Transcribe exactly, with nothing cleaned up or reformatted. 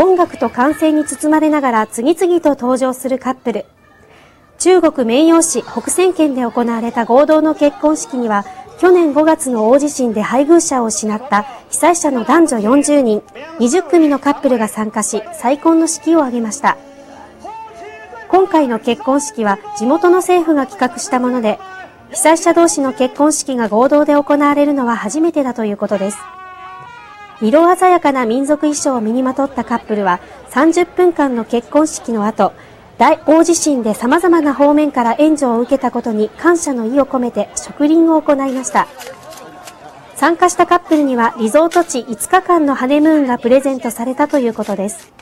音楽と歓声に包まれながら次々と登場するカップル。中国綿陽市北仙県で行われた合同の結婚式には、去年ごがつの大地震で配偶者を失った被災者の男女よんじゅうにん、にじゅっくみのカップルが参加し、再婚の式を挙げました。今回の結婚式は地元の政府が企画したもので、被災者同士の結婚式が合同で行われるのは初めてだということです。色鮮やかな民族衣装を身にまとったカップルは、さんじゅっぷんかんの結婚式の後、大地震で様々な方面から援助を受けたことに感謝の意を込めて植林を行いました。参加したカップルにはリゾート地いつかかんのハネムーンがプレゼントされたということです。